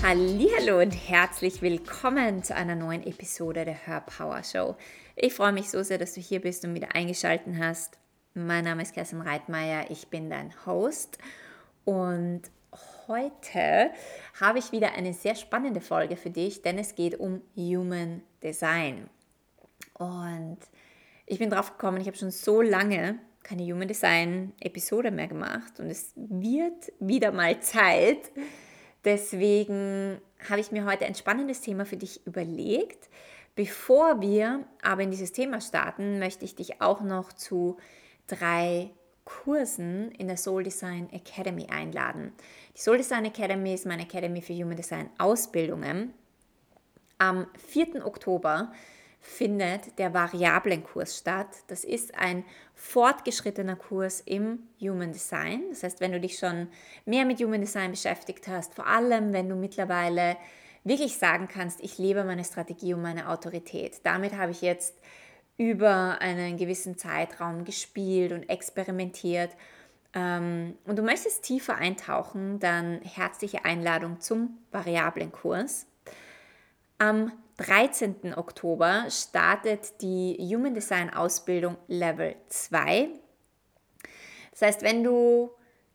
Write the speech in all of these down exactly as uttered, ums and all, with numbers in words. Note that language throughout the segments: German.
Hallihallo und herzlich willkommen zu einer neuen Episode der Hörpower Show. Ich freue mich so sehr, dass du hier bist und wieder eingeschaltet hast. Mein Name ist Kerstin Reitmeier, ich bin dein Host und heute habe ich wieder eine sehr spannende Folge für dich, denn es geht um Human Design. Und ich bin drauf gekommen, ich habe schon so lange keine Human Design Episode mehr gemacht und es wird wieder mal Zeit. Deswegen habe ich mir heute ein spannendes Thema für dich überlegt. Bevor wir aber in dieses Thema starten, möchte ich dich auch noch zu drei Kursen in der Soul Design Academy einladen. Die Soul Design Academy ist meine Academy für Human Design Ausbildungen. Am vierten Oktober findet der Variablenkurs statt. Das ist ein fortgeschrittener Kurs im Human Design. Das heißt, wenn du dich schon mehr mit Human Design beschäftigt hast, vor allem wenn du mittlerweile wirklich sagen kannst, ich lebe meine Strategie und meine Autorität. Damit habe ich jetzt über einen gewissen Zeitraum gespielt und experimentiert. Und du möchtest tiefer eintauchen, dann herzliche Einladung zum Variablenkurs. Am dreizehnten Oktober startet die Human Design Ausbildung Level zwei. Das heißt, wenn du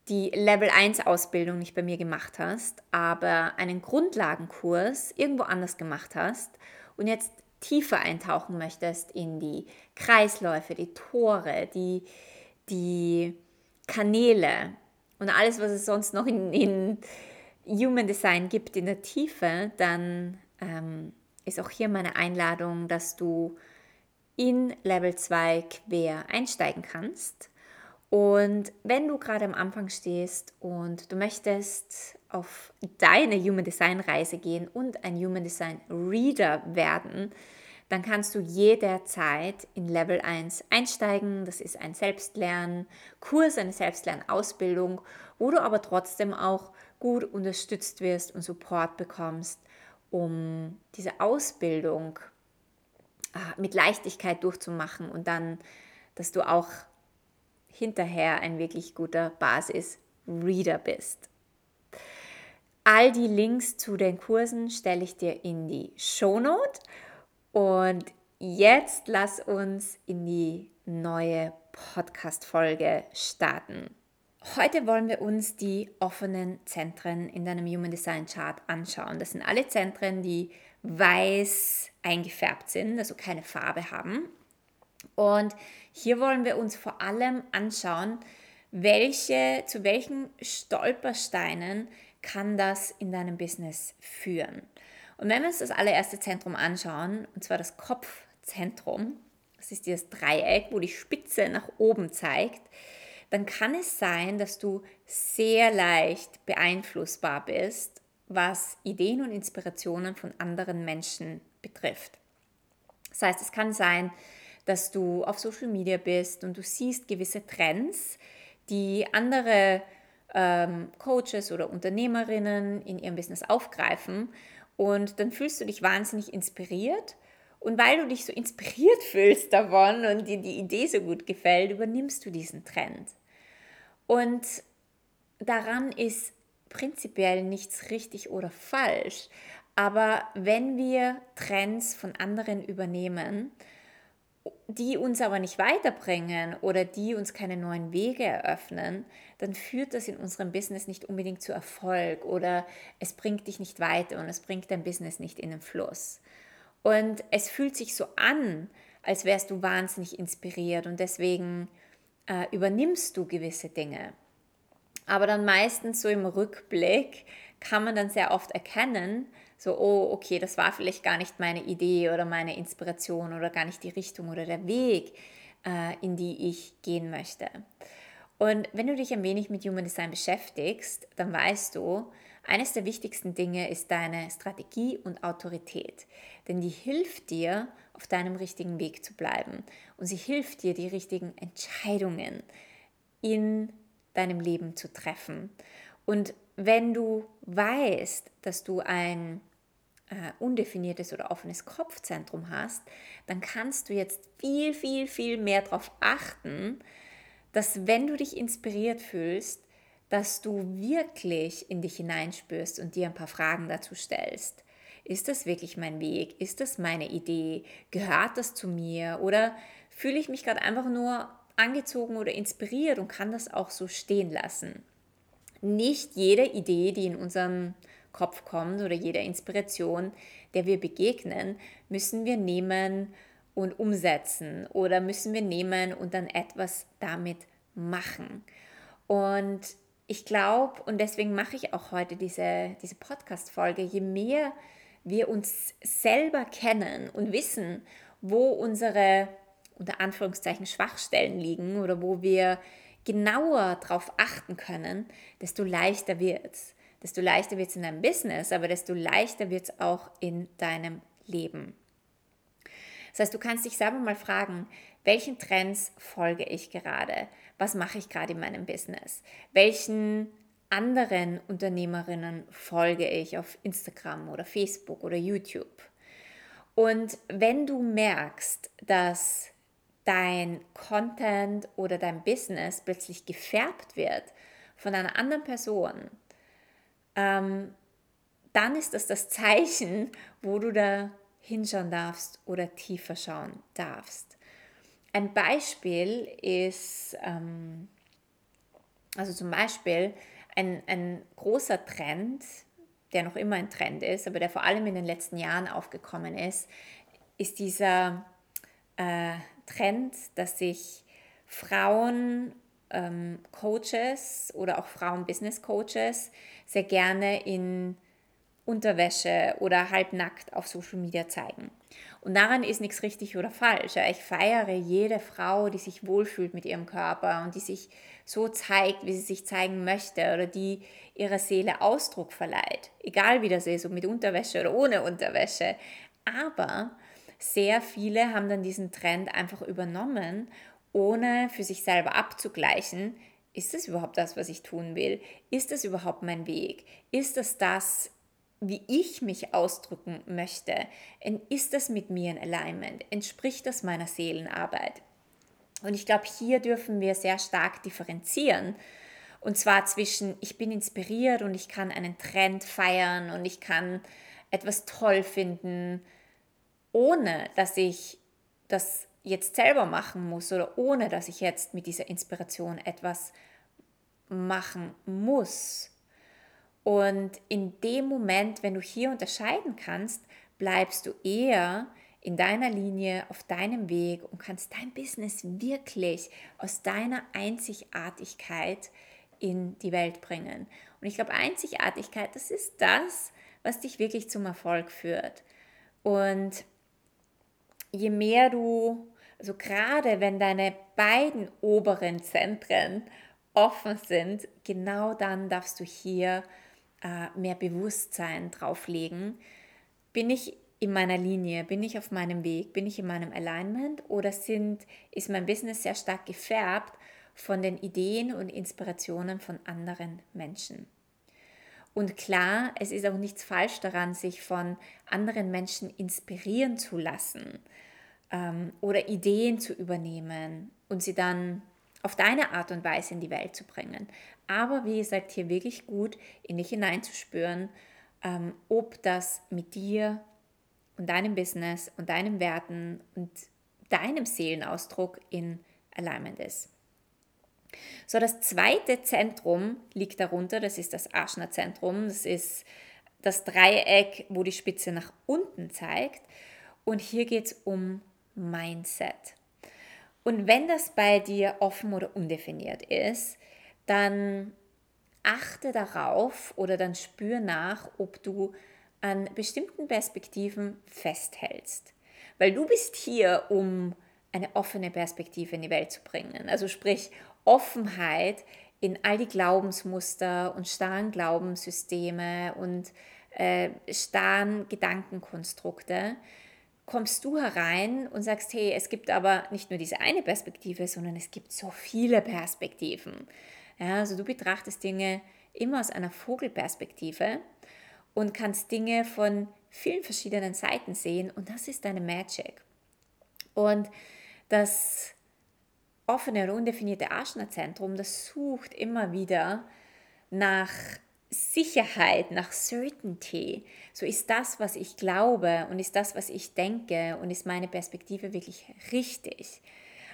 die Level eins Ausbildung nicht bei mir gemacht hast, aber einen Grundlagenkurs irgendwo anders gemacht hast und jetzt tiefer eintauchen möchtest in die Kreisläufe, die Tore, die, die Kanäle und alles, was es sonst noch in, in Human Design gibt in der Tiefe, dann ähm, ist auch hier meine Einladung, dass du in Level zwei quer einsteigen kannst. Und wenn du gerade am Anfang stehst und du möchtest auf deine Human Design Reise gehen und ein Human Design Reader werden, dann kannst du jederzeit in Level eins einsteigen. Das ist ein Selbstlernkurs, eine Selbstlernausbildung, wo du aber trotzdem auch gut unterstützt wirst und Support bekommst, um diese Ausbildung mit Leichtigkeit durchzumachen und dann, dass du auch hinterher ein wirklich guter Basis-Reader bist. All die Links zu den Kursen stelle ich dir in die Shownote und jetzt lass uns in die neue Podcast-Folge starten. Heute wollen wir uns die offenen Zentren in deinem Human Design Chart anschauen. Das sind alle Zentren, die weiß eingefärbt sind, also keine Farbe haben. Und hier wollen wir uns vor allem anschauen, welche, zu welchen Stolpersteinen kann das in deinem Business führen. Und wenn wir uns das allererste Zentrum anschauen, und zwar das Kopfzentrum, das ist dieses Dreieck, wo die Spitze nach oben zeigt, dann kann es sein, dass du sehr leicht beeinflussbar bist, was Ideen und Inspirationen von anderen Menschen betrifft. Das heißt, es kann sein, dass du auf Social Media bist und du siehst gewisse Trends, die andere ähm, Coaches oder Unternehmerinnen in ihrem Business aufgreifen und dann fühlst du dich wahnsinnig inspiriert und weil du dich so inspiriert fühlst davon und dir die Idee so gut gefällt, übernimmst du diesen Trend. Und daran ist prinzipiell nichts richtig oder falsch, aber wenn wir Trends von anderen übernehmen, die uns aber nicht weiterbringen oder die uns keine neuen Wege eröffnen, dann führt das in unserem Business nicht unbedingt zu Erfolg oder es bringt dich nicht weiter und es bringt dein Business nicht in den Fluss. Und es fühlt sich so an, als wärst du wahnsinnig inspiriert und deswegen äh, übernimmst du gewisse Dinge. Aber dann meistens so im Rückblick kann man dann sehr oft erkennen, so, oh, okay, das war vielleicht gar nicht meine Idee oder meine Inspiration oder gar nicht die Richtung oder der Weg, äh, in die ich gehen möchte. Und wenn du dich ein wenig mit Human Design beschäftigst, dann weißt du, eines der wichtigsten Dinge ist deine Strategie und Autorität. Denn die hilft dir, auf deinem richtigen Weg zu bleiben. Und sie hilft dir, die richtigen Entscheidungen in deinem Leben zu treffen. Und wenn du weißt, dass du ein äh, undefiniertes oder offenes Kopfzentrum hast, dann kannst du jetzt viel, viel, viel mehr darauf achten, dass wenn du dich inspiriert fühlst, dass du wirklich in dich hineinspürst und dir ein paar Fragen dazu stellst. Ist das wirklich mein Weg? Ist das meine Idee? Gehört das zu mir? Oder fühle ich mich gerade einfach nur angezogen oder inspiriert und kann das auch so stehen lassen? Nicht jede Idee, die in unserem Kopf kommt oder jede Inspiration, der wir begegnen, müssen wir nehmen und umsetzen oder müssen wir nehmen und dann etwas damit machen. Und ich glaube, und deswegen mache ich auch heute diese, diese Podcast-Folge, je mehr wir uns selber kennen und wissen, wo unsere, unter Anführungszeichen, Schwachstellen liegen oder wo wir genauer darauf achten können, desto leichter wird es. Desto leichter wird es in deinem Business, aber desto leichter wird es auch in deinem Leben. Das heißt, du kannst dich selber mal fragen, welchen Trends folge ich gerade? Was mache ich gerade in meinem Business? Welchen anderen Unternehmerinnen folge ich auf Instagram oder Facebook oder YouTube? Und wenn du merkst, dass dein Content oder dein Business plötzlich gefärbt wird von einer anderen Person, ähm, dann ist das das Zeichen, wo du da hinschauen darfst oder tiefer schauen darfst. Ein Beispiel ist, ähm, also zum Beispiel ein, ein großer Trend, der noch immer ein Trend ist, aber der vor allem in den letzten Jahren aufgekommen ist, ist dieser äh, Trend, dass sich Frauen ähm, Coaches oder auch Frauen Business Coaches sehr gerne in Unterwäsche oder halbnackt auf Social Media zeigen. Und daran ist nichts richtig oder falsch. Ich feiere jede Frau, die sich wohlfühlt mit ihrem Körper und die sich so zeigt, wie sie sich zeigen möchte oder die ihrer Seele Ausdruck verleiht. Egal wie das ist, ob mit Unterwäsche oder ohne Unterwäsche. Aber sehr viele haben dann diesen Trend einfach übernommen, ohne für sich selber abzugleichen. Ist das überhaupt das, was ich tun will? Ist das überhaupt mein Weg? Ist das das, wie ich mich ausdrücken möchte? Ist das mit mir in Alignment? Entspricht das meiner Seelenarbeit? Und ich glaube, hier dürfen wir sehr stark differenzieren. Und zwar zwischen, ich bin inspiriert und ich kann einen Trend feiern und ich kann etwas toll finden, ohne dass ich das jetzt selber machen muss oder ohne dass ich jetzt mit dieser Inspiration etwas machen muss. Und in dem Moment, wenn du hier unterscheiden kannst, bleibst du eher in deiner Linie, auf deinem Weg und kannst dein Business wirklich aus deiner Einzigartigkeit in die Welt bringen. Und ich glaube, Einzigartigkeit, das ist das, was dich wirklich zum Erfolg führt. Und je mehr du, also gerade wenn deine beiden oberen Zentren offen sind, genau dann darfst du hier mehr Bewusstsein drauflegen. Bin ich in meiner Linie? Bin ich auf meinem Weg? Bin ich in meinem Alignment? Oder sind, ist mein Business sehr stark gefärbt von den Ideen und Inspirationen von anderen Menschen? Und klar, es ist auch nichts falsch daran, sich von anderen Menschen inspirieren zu lassen ähm, oder Ideen zu übernehmen und sie dann auf deine Art und Weise in die Welt zu bringen. Aber wie gesagt, hier wirklich gut in dich hineinzuspüren, ähm, ob das mit dir und deinem Business und deinen Werten und deinem Seelenausdruck in Alignment ist. So, das zweite Zentrum liegt darunter, das ist das Ajna-Zentrum. Das ist das Dreieck, wo die Spitze nach unten zeigt. Und hier geht es um Mindset. Und wenn das bei dir offen oder undefiniert ist, dann achte darauf oder dann spür nach, ob du an bestimmten Perspektiven festhältst. Weil du bist hier, um eine offene Perspektive in die Welt zu bringen. Also sprich Offenheit in all die Glaubensmuster und starren Glaubenssysteme und äh, starren Gedankenkonstrukte. Kommst du herein und sagst, hey, es gibt aber nicht nur diese eine Perspektive, sondern es gibt so viele Perspektiven. Ja, also du betrachtest Dinge immer aus einer Vogelperspektive und kannst Dinge von vielen verschiedenen Seiten sehen und das ist deine Magic. Und das offene oder undefinierte Ajna-Zentrum, das sucht immer wieder nach Sicherheit, nach Certainty. So ist das, was ich glaube und ist das, was ich denke und ist meine Perspektive wirklich richtig.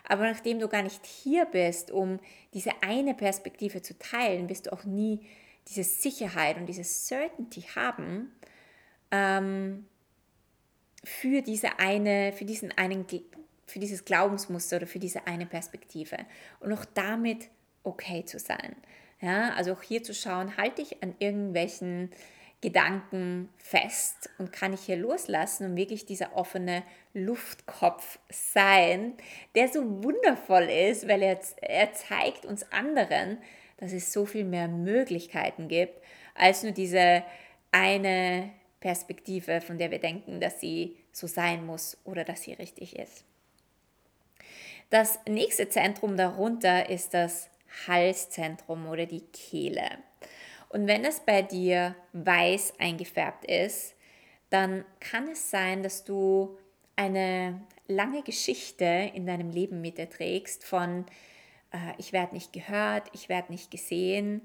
Aber nachdem du gar nicht hier bist, um diese eine Perspektive zu teilen, wirst du auch nie diese Sicherheit und diese Certainty haben ähm, für, diese eine, für, diesen einen, für dieses Glaubensmuster oder für diese eine Perspektive. Und auch damit okay zu sein. Ja, also auch hier zu schauen, halte ich an irgendwelchen Gedanken fest und kann ich hier loslassen und wirklich dieser offene Luftkopf sein, der so wundervoll ist, weil er, er zeigt uns anderen, dass es so viel mehr Möglichkeiten gibt, als nur diese eine Perspektive, von der wir denken, dass sie so sein muss oder dass sie richtig ist. Das nächste Zentrum darunter ist das Halszentrum oder die Kehle. Und wenn es bei dir weiß eingefärbt ist, dann kann es sein, dass du eine lange Geschichte in deinem Leben mit dir trägst von äh, ich werde nicht gehört, ich werde nicht gesehen,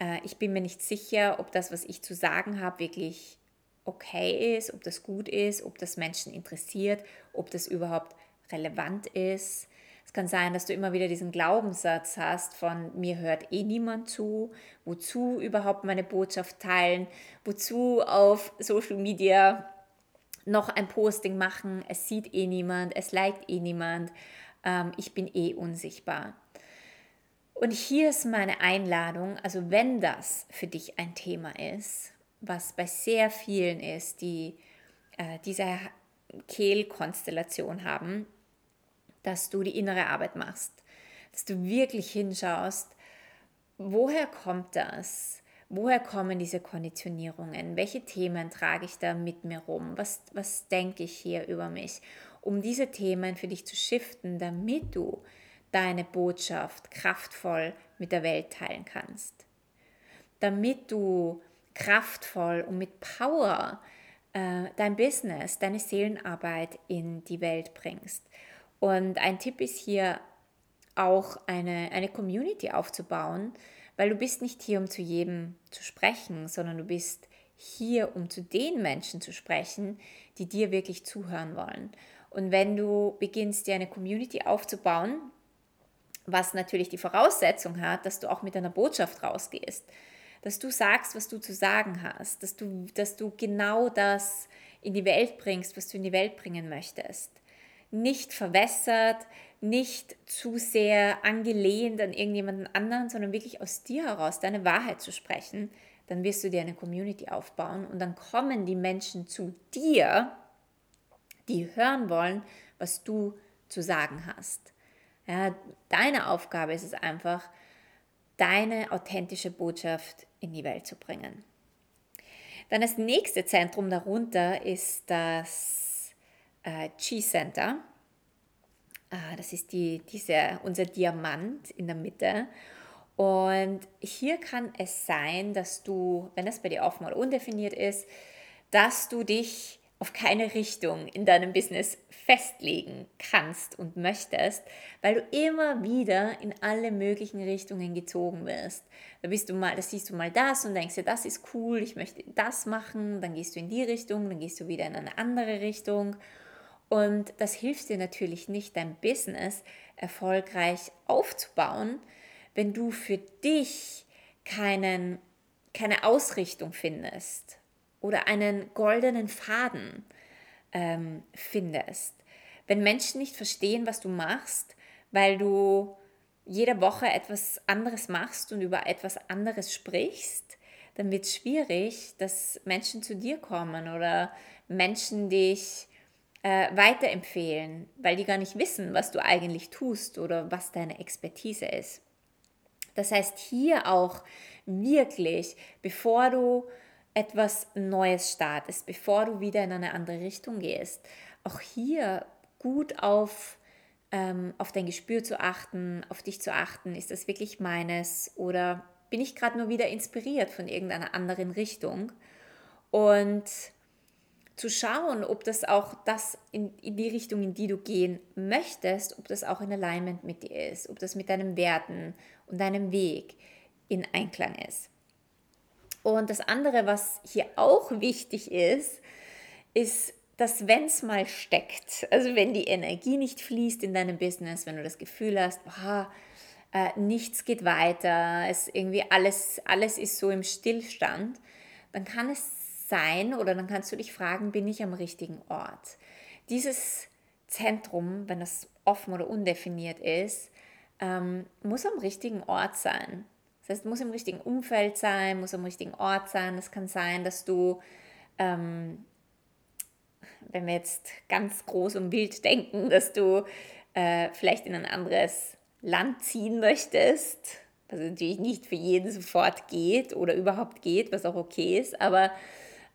äh, ich bin mir nicht sicher, ob das, was ich zu sagen habe, wirklich okay ist, ob das gut ist, ob das Menschen interessiert, ob das überhaupt relevant ist. Es kann sein, dass du immer wieder diesen Glaubenssatz hast von mir hört eh niemand zu, wozu überhaupt meine Botschaft teilen, wozu auf Social Media noch ein Posting machen, es sieht eh niemand, es liked eh niemand, ähm, ich bin eh unsichtbar. Und hier ist meine Einladung, also wenn das für dich ein Thema ist, was bei sehr vielen ist, die äh, diese Kehlkonstellation haben, dass du die innere Arbeit machst, dass du wirklich hinschaust, woher kommt das, woher kommen diese Konditionierungen, welche Themen trage ich da mit mir rum, was, was denke ich hier über mich, um diese Themen für dich zu shiften, damit du deine Botschaft kraftvoll mit der Welt teilen kannst, damit du kraftvoll und mit Power äh, dein Business, deine Seelenarbeit in die Welt bringst. Und ein Tipp ist hier auch eine, eine Community aufzubauen, weil du bist nicht hier, um zu jedem zu sprechen, sondern du bist hier, um zu den Menschen zu sprechen, die dir wirklich zuhören wollen. Und wenn du beginnst, dir eine Community aufzubauen, was natürlich die Voraussetzung hat, dass du auch mit deiner Botschaft rausgehst, dass du sagst, was du zu sagen hast, dass du, dass du genau das in die Welt bringst, was du in die Welt bringen möchtest. Nicht verwässert, nicht zu sehr angelehnt an irgendjemanden anderen, sondern wirklich aus dir heraus deine Wahrheit zu sprechen, dann wirst du dir eine Community aufbauen und dann kommen die Menschen zu dir, die hören wollen, was du zu sagen hast. Ja, deine Aufgabe ist es einfach, deine authentische Botschaft in die Welt zu bringen. Dann das nächste Zentrum darunter ist das G-Center, das ist die, diese, unser Diamant in der Mitte und hier kann es sein, dass du, wenn das bei dir offen oder undefiniert ist, dass du dich auf keine Richtung in deinem Business festlegen kannst und möchtest, weil du immer wieder in alle möglichen Richtungen gezogen wirst. Da bist du mal, da siehst du mal das und denkst dir, das ist cool, ich möchte das machen, dann gehst du in die Richtung, dann gehst du wieder in eine andere Richtung. Und das hilft dir natürlich nicht, dein Business erfolgreich aufzubauen, wenn du für dich keinen, keine Ausrichtung findest oder einen goldenen Faden ähm, findest. Wenn Menschen nicht verstehen, was du machst, weil du jede Woche etwas anderes machst und über etwas anderes sprichst, dann wird es schwierig, dass Menschen zu dir kommen oder Menschen dich weiterempfehlen, weil die gar nicht wissen, was du eigentlich tust oder was deine Expertise ist. Das heißt, hier auch wirklich, bevor du etwas Neues startest, bevor du wieder in eine andere Richtung gehst, auch hier gut auf, ähm, auf dein Gespür zu achten, auf dich zu achten, ist das wirklich meines oder bin ich gerade nur wieder inspiriert von irgendeiner anderen Richtung und zu schauen, ob das auch das in, in die Richtung, in die du gehen möchtest, ob das auch in Alignment mit dir ist, ob das mit deinen Werten und deinem Weg in Einklang ist. Und das andere, was hier auch wichtig ist, ist, dass wenn es mal steckt, also wenn die Energie nicht fließt in deinem Business, wenn du das Gefühl hast, oh, äh, nichts geht weiter, es irgendwie alles, alles ist so im Stillstand, dann kann es sein oder dann kannst du dich fragen, bin ich am richtigen Ort? Dieses Zentrum, wenn das offen oder undefiniert ist, ähm, muss am richtigen Ort sein. Das heißt, muss im richtigen Umfeld sein, muss am richtigen Ort sein. Es kann sein, dass du, ähm, wenn wir jetzt ganz groß und wild denken, dass du äh, vielleicht in ein anderes Land ziehen möchtest, was natürlich nicht für jeden sofort geht oder überhaupt geht, was auch okay ist. Aber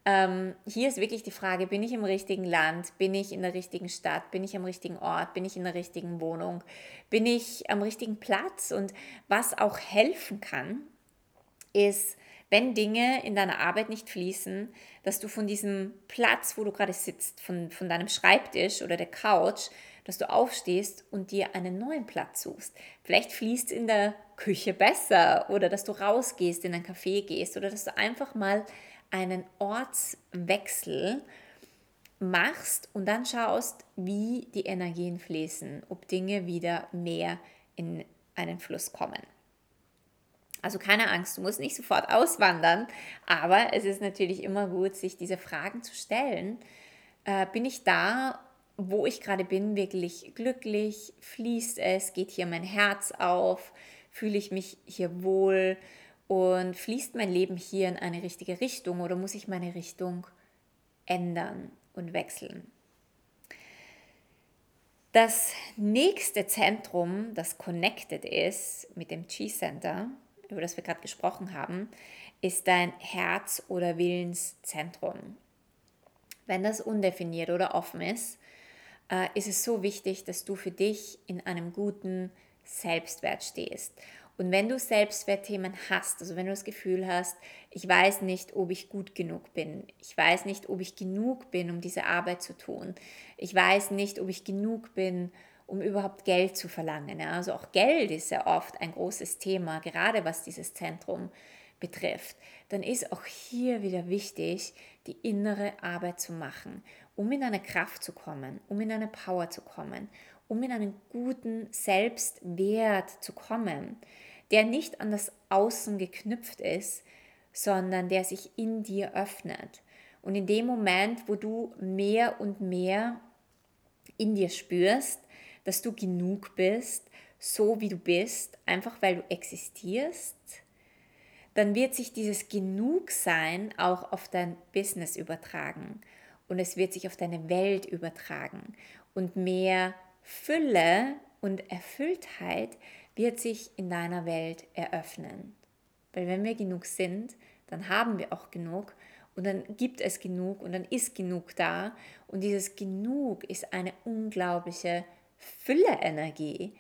ähm, hier ist wirklich die Frage, bin ich im richtigen Land, bin ich in der richtigen Stadt, bin ich am richtigen Ort, bin ich in der richtigen Wohnung, bin ich am richtigen Platz? Und was auch helfen kann, ist, wenn Dinge in deiner Arbeit nicht fließen, dass du von diesem Platz, wo du gerade sitzt, von, von deinem Schreibtisch oder der Couch, dass du aufstehst und dir einen neuen Platz suchst. Vielleicht fließt es in der Küche besser oder dass du rausgehst, in ein Café gehst oder dass du einfach mal einen Ortswechsel machst und dann schaust, wie die Energien fließen, ob Dinge wieder mehr in einen Fluss kommen. Also keine Angst, du musst nicht sofort auswandern, aber es ist natürlich immer gut, sich diese Fragen zu stellen. Äh, bin ich da, wo ich gerade bin, wirklich glücklich? Fließt es? Geht hier mein Herz auf? Fühle ich mich hier wohl? Und fließt mein Leben hier in eine richtige Richtung oder muss ich meine Richtung ändern und wechseln? Das nächste Zentrum, das connected ist mit dem Chi-Center, über das wir gerade gesprochen haben, ist dein Herz- oder Willenszentrum. Wenn das undefiniert oder offen ist, ist es so wichtig, dass du für dich in einem guten Selbstwert stehst. Und wenn du Selbstwertthemen hast, also wenn du das Gefühl hast, ich weiß nicht, ob ich gut genug bin, ich weiß nicht, ob ich genug bin, um diese Arbeit zu tun, ich weiß nicht, ob ich genug bin, um überhaupt Geld zu verlangen. Also auch Geld ist ja oft ein großes Thema, gerade was dieses Zentrum betrifft. Dann ist auch hier wieder wichtig, die innere Arbeit zu machen, um in eine Kraft zu kommen, um in eine Power zu kommen, um in einen guten Selbstwert zu kommen, der nicht an das Außen geknüpft ist, sondern der sich in dir öffnet. Und in dem Moment, wo du mehr und mehr in dir spürst, dass du genug bist, so wie du bist, einfach weil du existierst, dann wird sich dieses Genugsein auch auf dein Business übertragen und es wird sich auf deine Welt übertragen und mehr Fülle und Erfülltheit wird sich in deiner Welt eröffnen. Weil wenn wir genug sind, dann haben wir auch genug und dann gibt es genug und dann ist genug da und dieses Genug ist eine unglaubliche Fülle-Energie,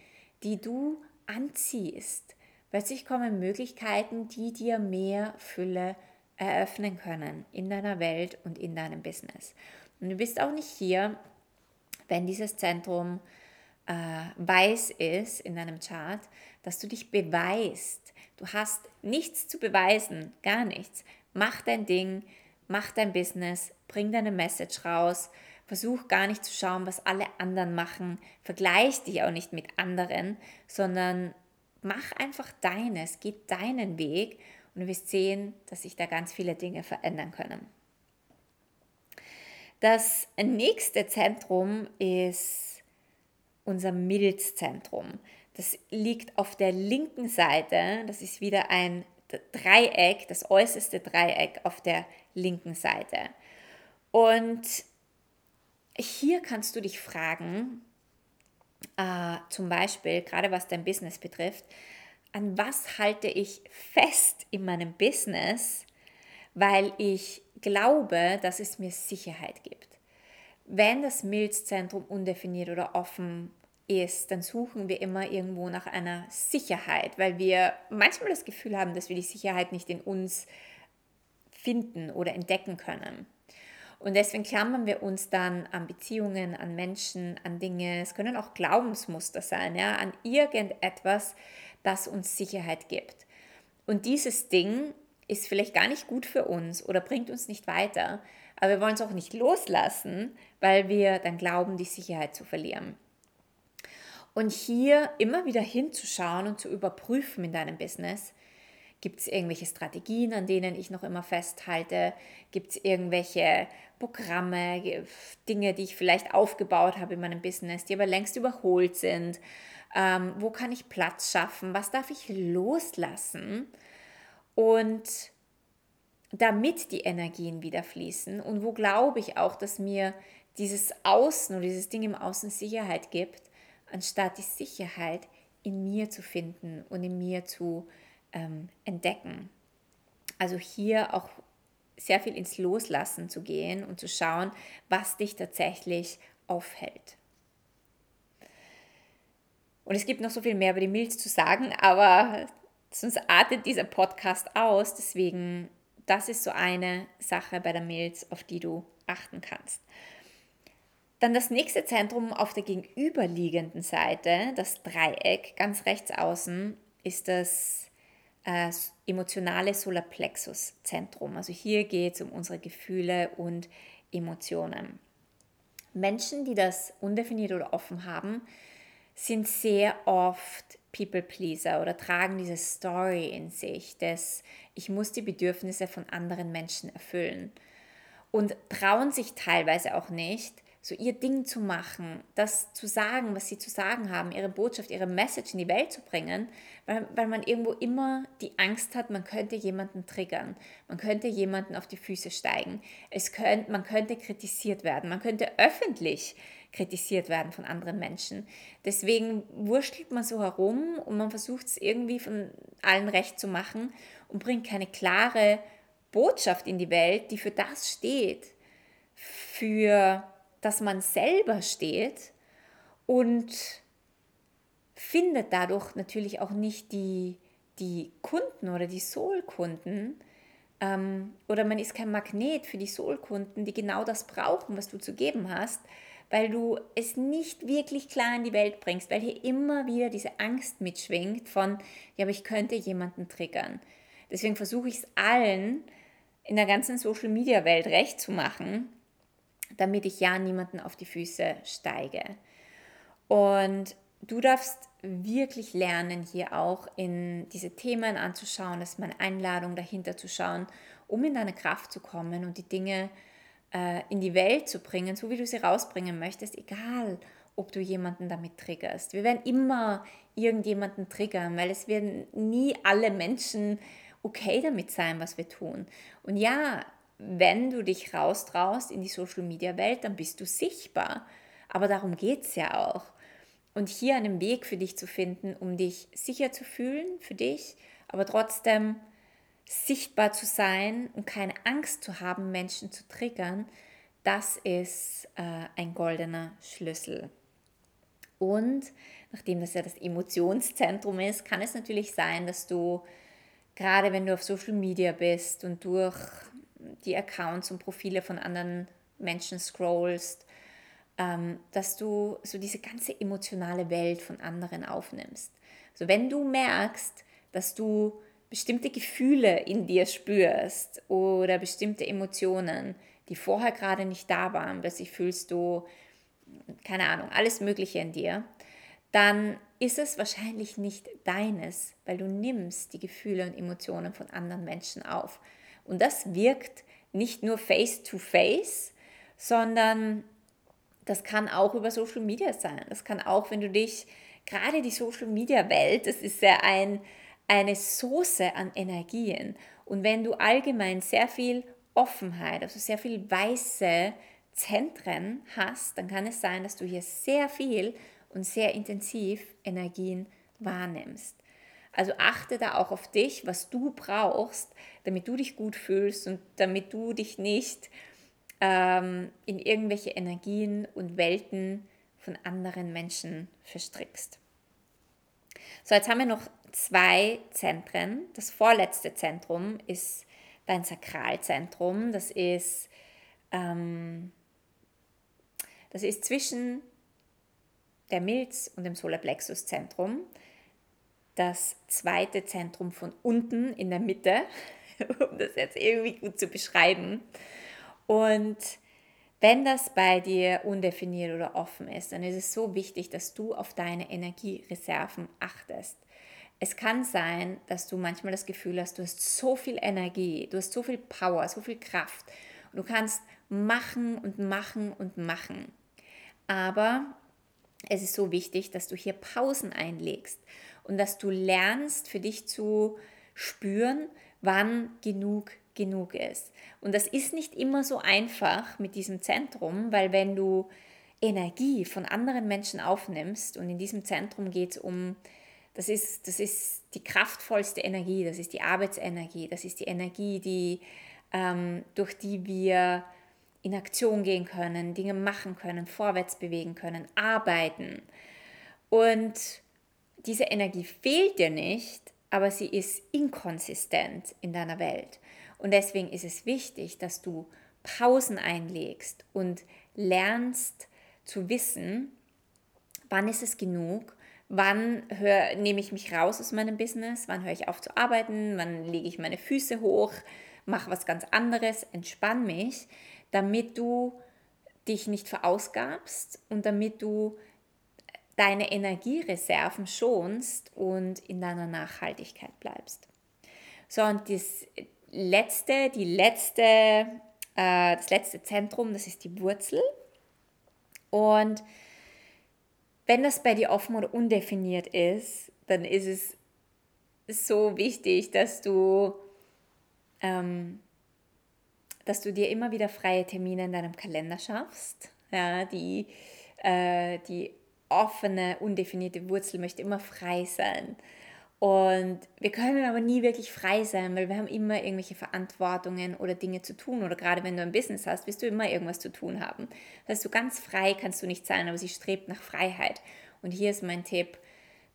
die du anziehst. Plötzlich kommen Möglichkeiten, die dir mehr Fülle eröffnen können in deiner Welt und in deinem Business. Und du bist auch nicht hier, wenn dieses Zentrum äh, weiß ist in deinem Chart, dass du dich beweist. Du hast nichts zu beweisen, gar nichts. Mach dein Ding, mach dein Business, bring deine Message raus. Versuch gar nicht zu schauen, was alle anderen machen. Vergleich dich auch nicht mit anderen, sondern mach einfach deines, geh deinen Weg und du wirst sehen, dass sich da ganz viele Dinge verändern können. Das nächste Zentrum ist unser Milzzentrum. Das liegt auf der linken Seite, das ist wieder ein Dreieck, das äußerste Dreieck auf der linken Seite. Und hier kannst du dich fragen, äh, zum Beispiel, gerade was dein Business betrifft, an was halte ich fest in meinem Business, weil ich glaube, dass es mir Sicherheit gibt. Wenn das Milzzentrum undefiniert oder offen ist, dann suchen wir immer irgendwo nach einer Sicherheit, weil wir manchmal das Gefühl haben, dass wir die Sicherheit nicht in uns finden oder entdecken können. Und deswegen klammern wir uns dann an Beziehungen, an Menschen, an Dinge. Es können auch Glaubensmuster sein, ja, an irgendetwas, das uns Sicherheit gibt. Und dieses Ding ist vielleicht gar nicht gut für uns oder bringt uns nicht weiter, aber wir wollen es auch nicht loslassen, weil wir dann glauben, die Sicherheit zu verlieren. Und hier immer wieder hinzuschauen und zu überprüfen in deinem Business, gibt es irgendwelche Strategien, an denen ich noch immer festhalte? Gibt es irgendwelche Programme, Dinge, die ich vielleicht aufgebaut habe in meinem Business, die aber längst überholt sind? Ähm, wo kann ich Platz schaffen? Was darf ich loslassen? Und damit die Energien wieder fließen und wo glaube ich auch, dass mir dieses Außen oder dieses Ding im Außen Sicherheit gibt, anstatt die Sicherheit in mir zu finden und in mir zu ähm, entdecken. Also hier auch sehr viel ins Loslassen zu gehen und zu schauen, was dich tatsächlich aufhält. Und es gibt noch so viel mehr über die Milz zu sagen, aber sonst artet dieser Podcast aus, deswegen das ist so eine Sache bei der Milz, auf die du achten kannst. Dann das nächste Zentrum auf der gegenüberliegenden Seite, das Dreieck, ganz rechts außen, ist das äh, emotionale Solarplexus-Zentrum. Also hier geht es um unsere Gefühle und Emotionen. Menschen, die das undefiniert oder offen haben, sind sehr oft People-Pleaser oder tragen diese Story in sich, dass ich muss die Bedürfnisse von anderen Menschen erfüllen und trauen sich teilweise auch nicht, so ihr Ding zu machen, das zu sagen, was sie zu sagen haben, ihre Botschaft, ihre Message in die Welt zu bringen, weil, weil man irgendwo immer die Angst hat, man könnte jemanden triggern, man könnte jemanden auf die Füße steigen, es könnt, man könnte kritisiert werden, man könnte öffentlich kritisiert werden von anderen Menschen. Deswegen wurschtelt man so herum und man versucht es irgendwie von allen recht zu machen und bringt keine klare Botschaft in die Welt, die für das steht, für dass man selber steht und findet dadurch natürlich auch nicht die, die Kunden oder die Soul-Kunden ähm, oder man ist kein Magnet für die Soul-Kunden, die genau das brauchen, was du zu geben hast, weil du es nicht wirklich klar in die Welt bringst, weil hier immer wieder diese Angst mitschwingt von, ja, aber ich könnte jemanden triggern. Deswegen versuche ich es allen in der ganzen Social-Media-Welt recht zu machen, damit ich ja niemanden auf die Füße steige. Und du darfst wirklich lernen, hier auch in diese Themen anzuschauen, das ist meine Einladung, dahinter zu schauen, um in deine Kraft zu kommen und die Dinge äh, in die Welt zu bringen, so wie du sie rausbringen möchtest, egal ob du jemanden damit triggerst. Wir werden immer irgendjemanden triggern, weil es werden nie alle Menschen okay damit sein, was wir tun. Und ja, wenn du dich raustraust in die Social-Media-Welt, dann bist du sichtbar. Aber darum geht es ja auch. Und hier einen Weg für dich zu finden, um dich sicher zu fühlen, für dich, aber trotzdem sichtbar zu sein und keine Angst zu haben, Menschen zu triggern, das ist äh, ein goldener Schlüssel. Und nachdem das ja das Emotionszentrum ist, kann es natürlich sein, dass du, gerade wenn du auf Social Media bist und durch die Accounts und Profile von anderen Menschen scrollst, ähm, dass du so diese ganze emotionale Welt von anderen aufnimmst. Also wenn du merkst, dass du bestimmte Gefühle in dir spürst oder bestimmte Emotionen, die vorher gerade nicht da waren, plötzlich fühlst du, keine Ahnung, alles Mögliche in dir, dann ist es wahrscheinlich nicht deines, weil du nimmst die Gefühle und Emotionen von anderen Menschen auf. Und das wirkt nicht nur face-to-face, sondern das kann auch über Social Media sein. Das kann auch, wenn du dich, gerade die Social Media Welt, das ist ja ein, eine Soße an Energien. Und wenn du allgemein sehr viel Offenheit, also sehr viel weiße Zentren hast, dann kann es sein, dass du hier sehr viel und sehr intensiv Energien wahrnimmst. Also achte da auch auf dich, was du brauchst, damit du dich gut fühlst und damit du dich nicht ähm, in irgendwelche Energien und Welten von anderen Menschen verstrickst. So, jetzt haben wir noch zwei Zentren. Das vorletzte Zentrum ist dein Sakralzentrum. Das ist, ähm, das ist zwischen der Milz und dem Solarplexuszentrum. Das zweite Zentrum von unten in der Mitte, um das jetzt irgendwie gut zu beschreiben. Und wenn das bei dir undefiniert oder offen ist, dann ist es so wichtig, dass du auf deine Energiereserven achtest. Es kann sein, dass du manchmal das Gefühl hast, du hast so viel Energie, du hast so viel Power, so viel Kraft. Und du kannst machen und machen und machen. Aber es ist so wichtig, dass du hier Pausen einlegst und dass du lernst, für dich zu spüren, wann genug genug ist. Und das ist nicht immer so einfach mit diesem Zentrum, weil wenn du Energie von anderen Menschen aufnimmst und in diesem Zentrum geht es um, das ist, das ist die kraftvollste Energie, das ist die Arbeitsenergie, das ist die Energie, die, ähm, durch die wir in Aktion gehen können, Dinge machen können, vorwärts bewegen können, arbeiten. Und diese Energie fehlt dir nicht, aber sie ist inkonsistent in deiner Welt. Und deswegen ist es wichtig, dass du Pausen einlegst und lernst zu wissen, wann ist es genug, wann hör, nehme ich mich raus aus meinem Business, wann höre ich auf zu arbeiten, wann lege ich meine Füße hoch, mache was ganz anderes, entspann mich, damit du dich nicht verausgabst und damit du deine Energiereserven schonst und in deiner Nachhaltigkeit bleibst. So, und das letzte, die letzte, äh, das letzte Zentrum, das ist die Wurzel. Und wenn das bei dir offen oder undefiniert ist, dann ist es so wichtig, dass du ähm, dass du dir immer wieder freie Termine in deinem Kalender schaffst. Ja, die, äh, die offene, undefinierte Wurzel möchte immer frei sein. Und wir können aber nie wirklich frei sein, weil wir haben immer irgendwelche Verantwortungen oder Dinge zu tun. Oder gerade wenn du ein Business hast, wirst du immer irgendwas zu tun haben. Das heißt, so ganz frei kannst du nicht sein, aber sie strebt nach Freiheit. Und hier ist mein Tipp: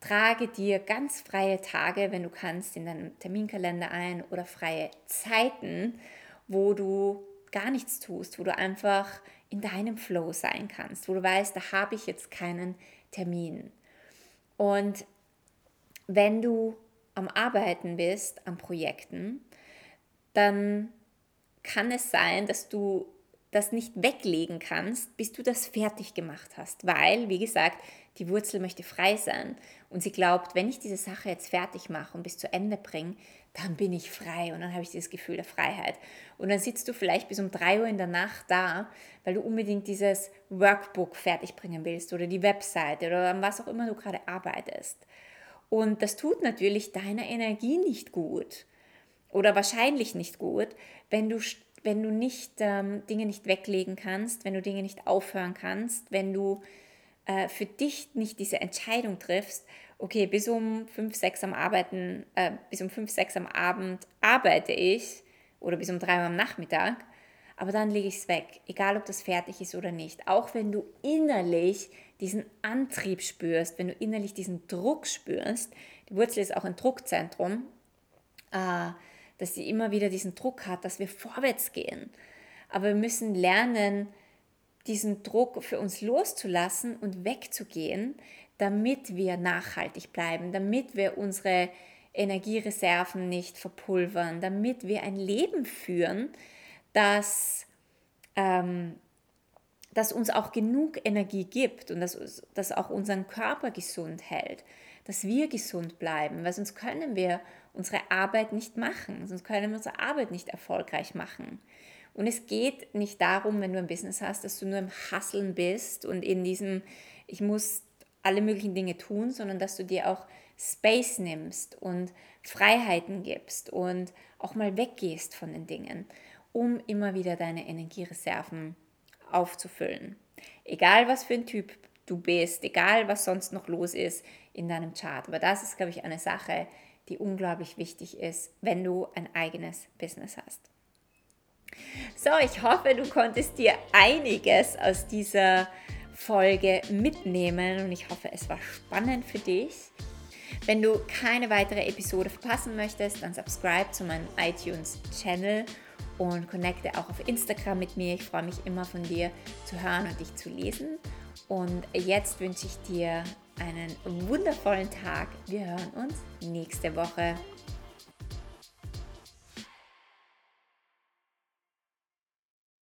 Trage dir ganz freie Tage, wenn du kannst, in deinem Terminkalender ein oder freie Zeiten, wo du gar nichts tust, wo du einfach in deinem Flow sein kannst, wo du weißt, da habe ich jetzt keinen Termin. Und wenn du am Arbeiten bist, an Projekten, dann kann es sein, dass du das nicht weglegen kannst, bis du das fertig gemacht hast, weil, wie gesagt, die Wurzel möchte frei sein und sie glaubt, wenn ich diese Sache jetzt fertig mache und bis zu Ende bringe, dann bin ich frei und dann habe ich dieses Gefühl der Freiheit. Und dann sitzt du vielleicht bis um drei Uhr in der Nacht da, weil du unbedingt dieses Workbook fertig bringen willst oder die Webseite oder an was auch immer du gerade arbeitest. Und das tut natürlich deiner Energie nicht gut oder wahrscheinlich nicht gut, wenn du wenn du nicht ähm, Dinge nicht weglegen kannst, wenn du Dinge nicht aufhören kannst, wenn du äh, für dich nicht diese Entscheidung triffst, okay, bis um fünf, sechs am Arbeiten, äh, bis um fünf, sechs am Abend arbeite ich oder bis um drei Uhr am Nachmittag, aber dann lege ich es weg, egal ob das fertig ist oder nicht. Auch wenn du innerlich diesen Antrieb spürst, wenn du innerlich diesen Druck spürst, die Wurzel ist auch ein Druckzentrum, äh, dass sie immer wieder diesen Druck hat, dass wir vorwärts gehen. Aber wir müssen lernen, diesen Druck für uns loszulassen und wegzugehen, damit wir nachhaltig bleiben, damit wir unsere Energiereserven nicht verpulvern, damit wir ein Leben führen, das, ähm, das uns auch genug Energie gibt und das, das auch unseren Körper gesund hält, dass wir gesund bleiben, weil sonst können wir unsere Arbeit nicht machen, sonst können wir unsere Arbeit nicht erfolgreich machen. Und es geht nicht darum, wenn du ein Business hast, dass du nur im Hustlen bist und in diesem, ich muss alle möglichen Dinge tun, sondern dass du dir auch Space nimmst und Freiheiten gibst und auch mal weggehst von den Dingen, um immer wieder deine Energiereserven aufzufüllen. Egal was für ein Typ du bist, egal was sonst noch los ist in deinem Chart. Aber das ist, glaube ich, eine Sache, die unglaublich wichtig ist, wenn du ein eigenes Business hast. So, ich hoffe, du konntest dir einiges aus dieser Folge mitnehmen und ich hoffe, es war spannend für dich. Wenn du keine weitere Episode verpassen möchtest, dann subscribe zu meinem iTunes-Channel und connecte auch auf Instagram mit mir. Ich freue mich immer, von dir zu hören und dich zu lesen. Und jetzt wünsche ich dir einen wundervollen Tag. Wir hören uns nächste Woche.